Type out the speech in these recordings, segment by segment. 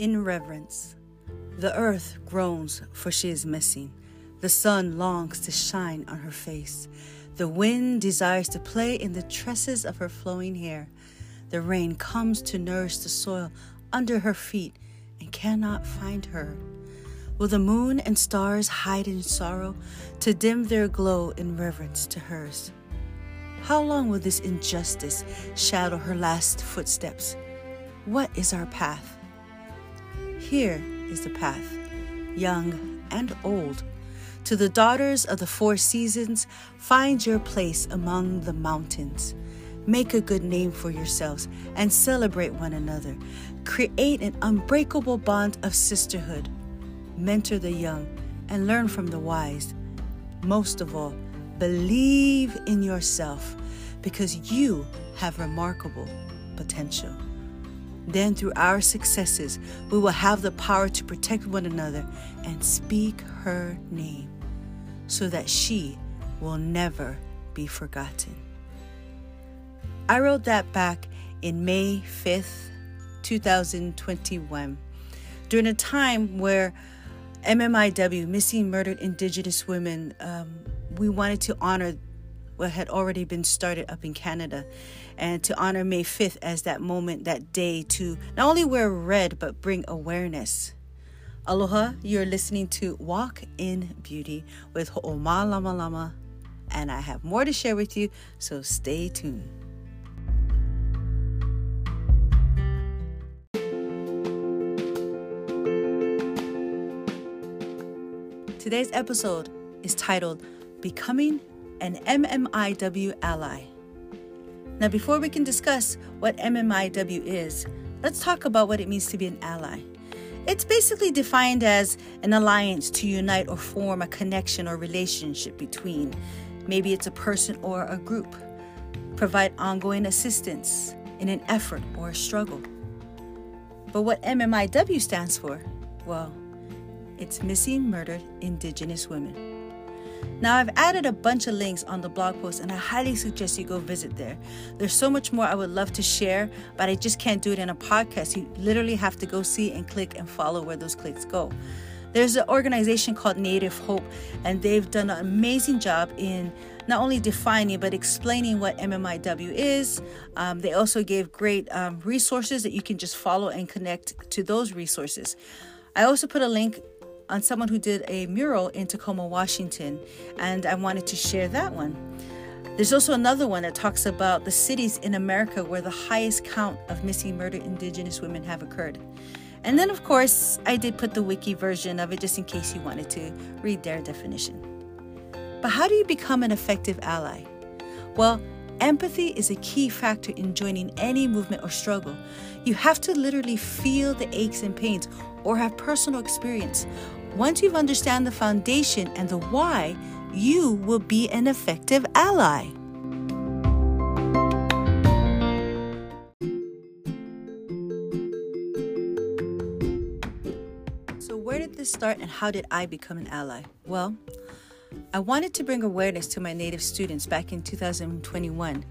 in reverence. The earth groans, for she is missing. The sun longs to shine on her face. The wind desires to play in the tresses of her flowing hair. The rain comes to nourish the soil under her feet and cannot find her. Will the moon and stars hide in sorrow to dim their glow in reverence to hers? How long will this injustice shadow her last footsteps? What is our path? Here is the path, young and old. To the daughters of the four seasons, find your place among the mountains. Make a good name for yourselves and celebrate one another. Create an unbreakable bond of sisterhood. Mentor the young and learn from the wise. Most of all, believe in yourself, because you have remarkable potential. Then through our successes, we will have the power to protect one another and speak her name so that she will never be forgotten. I wrote that back in May 5th, 2021, during a time where MMIW, Missing Murdered Indigenous Women, we wanted to honor what had already been started up in Canada, and to honor May 5th as that moment, that day, to not only wear red, but bring awareness. Aloha, you're listening to Walk in Beauty with Ho'omalamalama, and I have more to share with you, so stay tuned. Today's episode is titled, Becoming an MMIW Ally. Now, before we can discuss what MMIW is, let's talk about what it means to be an ally. It's basically defined as an alliance to unite or form a connection or relationship between. Maybe it's a person or a group. Provide ongoing assistance in an effort or a struggle. But what MMIW stands for? Well, it's Missing Murdered Indigenous Women. Now, I've added a bunch of links on the blog post, and I highly suggest you go visit there. There's so much more I would love to share, but I just can't do it in a podcast. You literally have to go see and click and follow where those clicks go. There's an organization called Native Hope, and they've done an amazing job in not only defining but explaining what MMIW is. They also gave great resources that you can just follow and connect to those resources. I also put a link on someone who did a mural in Tacoma, Washington, and I wanted to share that one. There's also another one that talks about the cities in America where the highest count of missing murdered indigenous women have occurred. And then, of course, I did put the wiki version of it just in case you wanted to read their definition. But how do you become an effective ally? Well, empathy is a key factor in joining any movement or struggle. You have to literally feel the aches and pains or have personal experience. Once you've understand the foundation and the why, you will be an effective ally. So where did this start and how did I become an ally? Well, I wanted to bring awareness to my Native students back in 2021,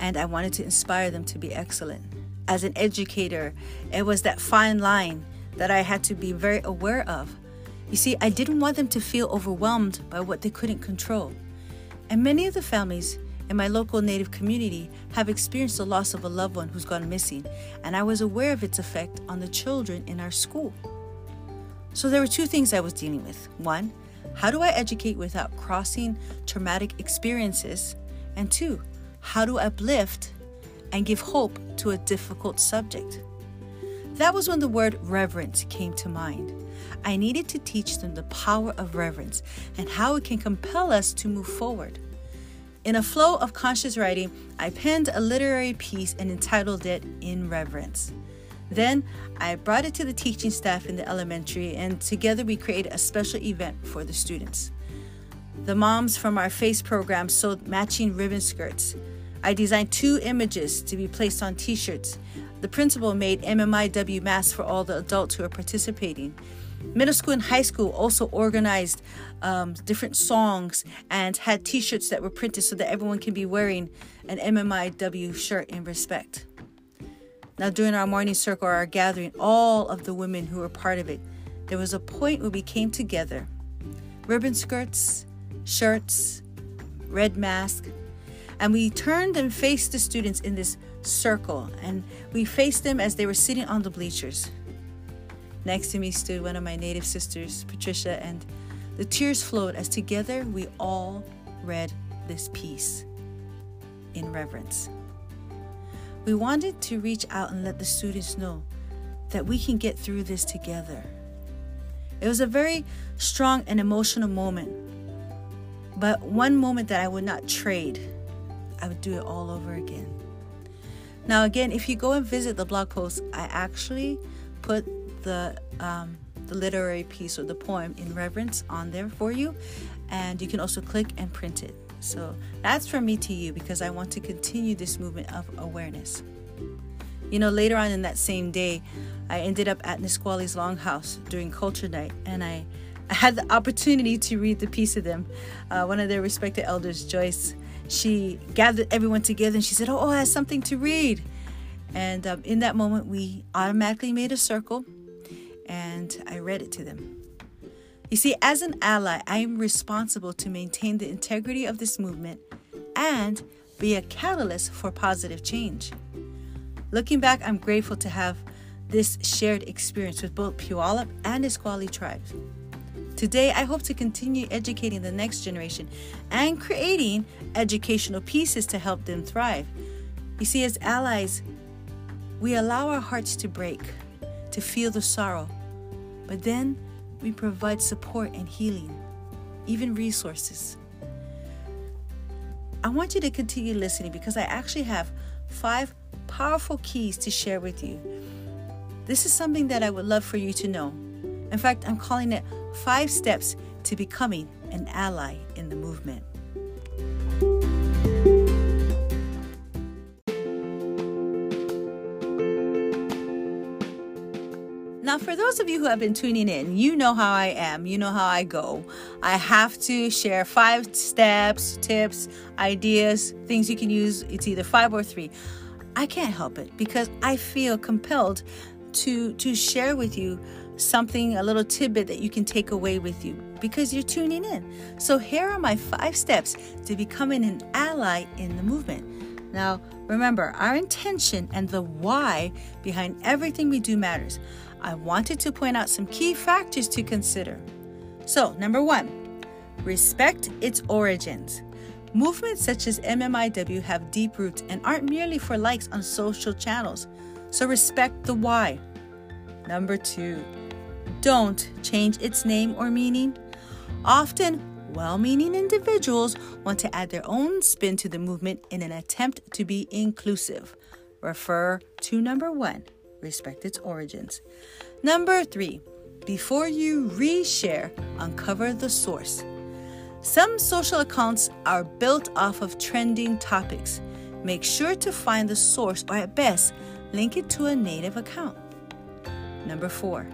and I wanted to inspire them to be excellent. As an educator, it was that fine line that I had to be very aware of. You see, I didn't want them to feel overwhelmed by what they couldn't control. And many of the families in my local Native community have experienced the loss of a loved one who's gone missing, and I was aware of its effect on the children in our school. So there were two things I was dealing with. One, how do I educate without crossing traumatic experiences? And two, how do I uplift and give hope to a difficult subject? That was when the word reverence came to mind. I needed to teach them the power of reverence and how it can compel us to move forward. In a flow of conscious writing, I penned a literary piece and entitled it In Reverence. Then I brought it to the teaching staff in the elementary, and together we created a special event for the students. The moms from our FACE program sewed matching ribbon skirts. I designed two images to be placed on t-shirts. The principal made MMIW masks for all the adults who are participating. Middle school and high school also organized different songs and had t-shirts that were printed so that everyone can be wearing an MMIW shirt in respect. Now, during our morning circle or our gathering, all of the women who were part of it, there was a point where we came together. Ribbon skirts, shirts, red mask. And we turned and faced the students in this circle. And we faced them as they were sitting on the bleachers. Next to me stood one of my native sisters, Patricia, and the tears flowed as together we all read this piece in reverence. We wanted to reach out and let the students know that we can get through this together. It was a very strong and emotional moment, but one moment that I would not trade. I would do it all over again. Now again, if you go and visit the blog post, I actually put the literary piece or the poem in reverence on there for you, and you can also click and print it. So that's from me to you, because I want to continue this movement of awareness. You know, later on in that same day, I ended up at Nisqually's Longhouse during Culture Night, and I had the opportunity to read the piece of them. One of their respected elders, Joyce, she gathered everyone together and she said, oh, I have something to read. And in that moment, we automatically made a circle and I read it to them. You see, as an ally, I am responsible to maintain the integrity of this movement and be a catalyst for positive change. Looking back, I'm grateful to have this shared experience with both Puyallup and Nisqually tribes. Today, I hope to continue educating the next generation and creating educational pieces to help them thrive. You see, as allies, we allow our hearts to break, to feel the sorrow, but then we provide support and healing, even resources. I want you to continue listening, because I actually have 5 powerful keys to share with you. This is something that I would love for you to know. In fact, I'm calling it 5 steps to becoming an ally in the movement. Now, for those of you who have been tuning in, you know how I am. You know how I go. I have to share 5 steps, tips, ideas, things you can use. It's either 5 or 3. I can't help it, because I feel compelled to share with you something, a little tidbit that you can take away with you, because you're tuning in. So here are my 5 steps to becoming an ally in the movement. Now, remember, our intention and the why behind everything we do matters. I wanted to point out some key factors to consider. So, number 1, respect its origins. Movements such as MMIW have deep roots and aren't merely for likes on social channels. So respect the why. Number 2, don't change its name or meaning. Often, well-meaning individuals want to add their own spin to the movement in an attempt to be inclusive. Refer to number 1. Respect its origins. Number 3, before you reshare, uncover the source. Some social accounts are built off of trending topics. Make sure to find the source, or at best, link it to a native account. Number 4,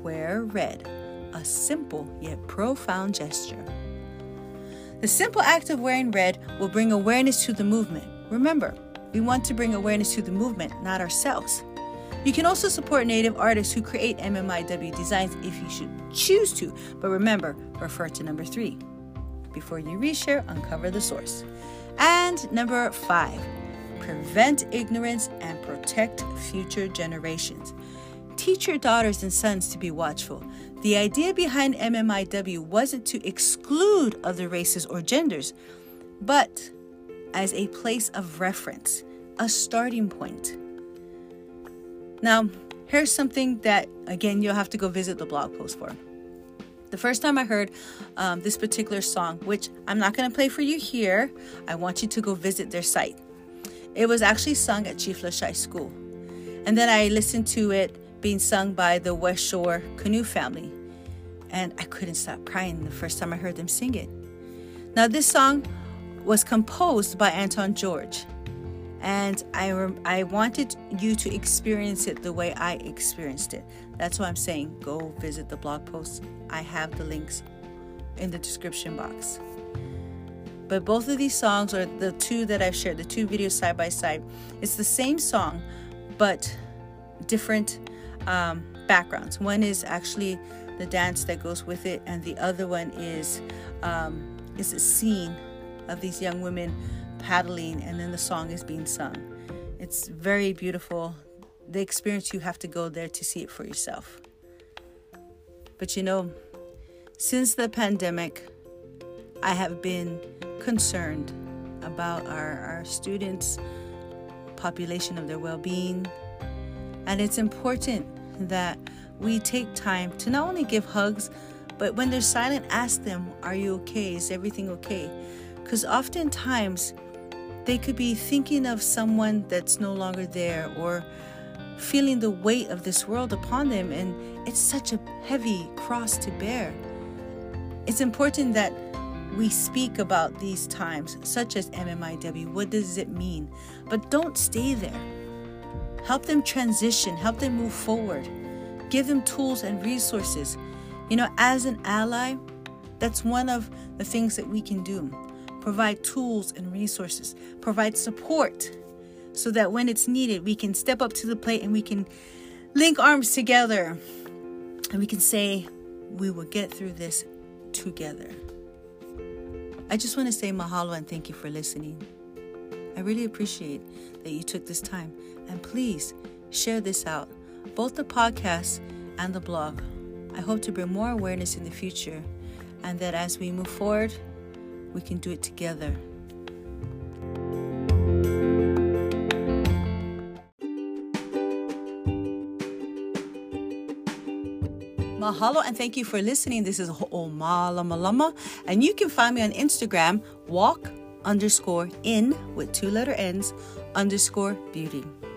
wear red, a simple yet profound gesture. The simple act of wearing red will bring awareness to the movement. Remember, we want to bring awareness to the movement, not ourselves. You can also support Native artists who create MMIW designs if you should choose to. But remember, refer to number 3. Before you reshare, uncover the source. And number 5, prevent ignorance and protect future generations. Teach your daughters and sons to be watchful. The idea behind MMIW wasn't to exclude other races or genders, but as a place of reference, a starting point. Now, here's something that, again, you'll have to go visit the blog post for. The first time I heard this particular song, which I'm not going to play for you here, I want you to go visit their site. It was actually sung at Chief LaShai School. And then I listened to it being sung by the West Shore Canoe family. And I couldn't stop crying the first time I heard them sing it. Now, this song was composed by Anton George. And I wanted you to experience it the way I experienced it. That's why I'm saying go visit the blog post. I have the links in the description box. But both of these songs, or the two that I've shared, the two videos side by side, it's the same song, but different backgrounds. One is actually the dance that goes with it, and the other one is a scene of these young women paddling, and then the song is being sung. It's very beautiful. The experience, you have to go there to see it for yourself. But you know, since the pandemic, I have been concerned about our students' population, of their well-being. And it's important that we take time to not only give hugs, but when they're silent, ask them, are you okay? Is everything okay? Because oftentimes they could be thinking of someone that's no longer there, or feeling the weight of this world upon them, and it's such a heavy cross to bear. It's important that we speak about these times, such as MMIW. What does it mean? But don't stay there. Help them transition, help them move forward. Give them tools and resources. You know, as an ally, that's one of the things that we can do. Provide tools and resources, provide support, so that when it's needed, we can step up to the plate and we can link arms together, and we can say, we will get through this together. I just want to say mahalo and thank you for listening. I really appreciate that you took this time, and please share this out, both the podcast and the blog. I hope to bring more awareness in the future, and that as we move forward, we can do it together. Mahalo and thank you for listening. This is Ho'omalamalama, and you can find me on Instagram, walk_in_beauty.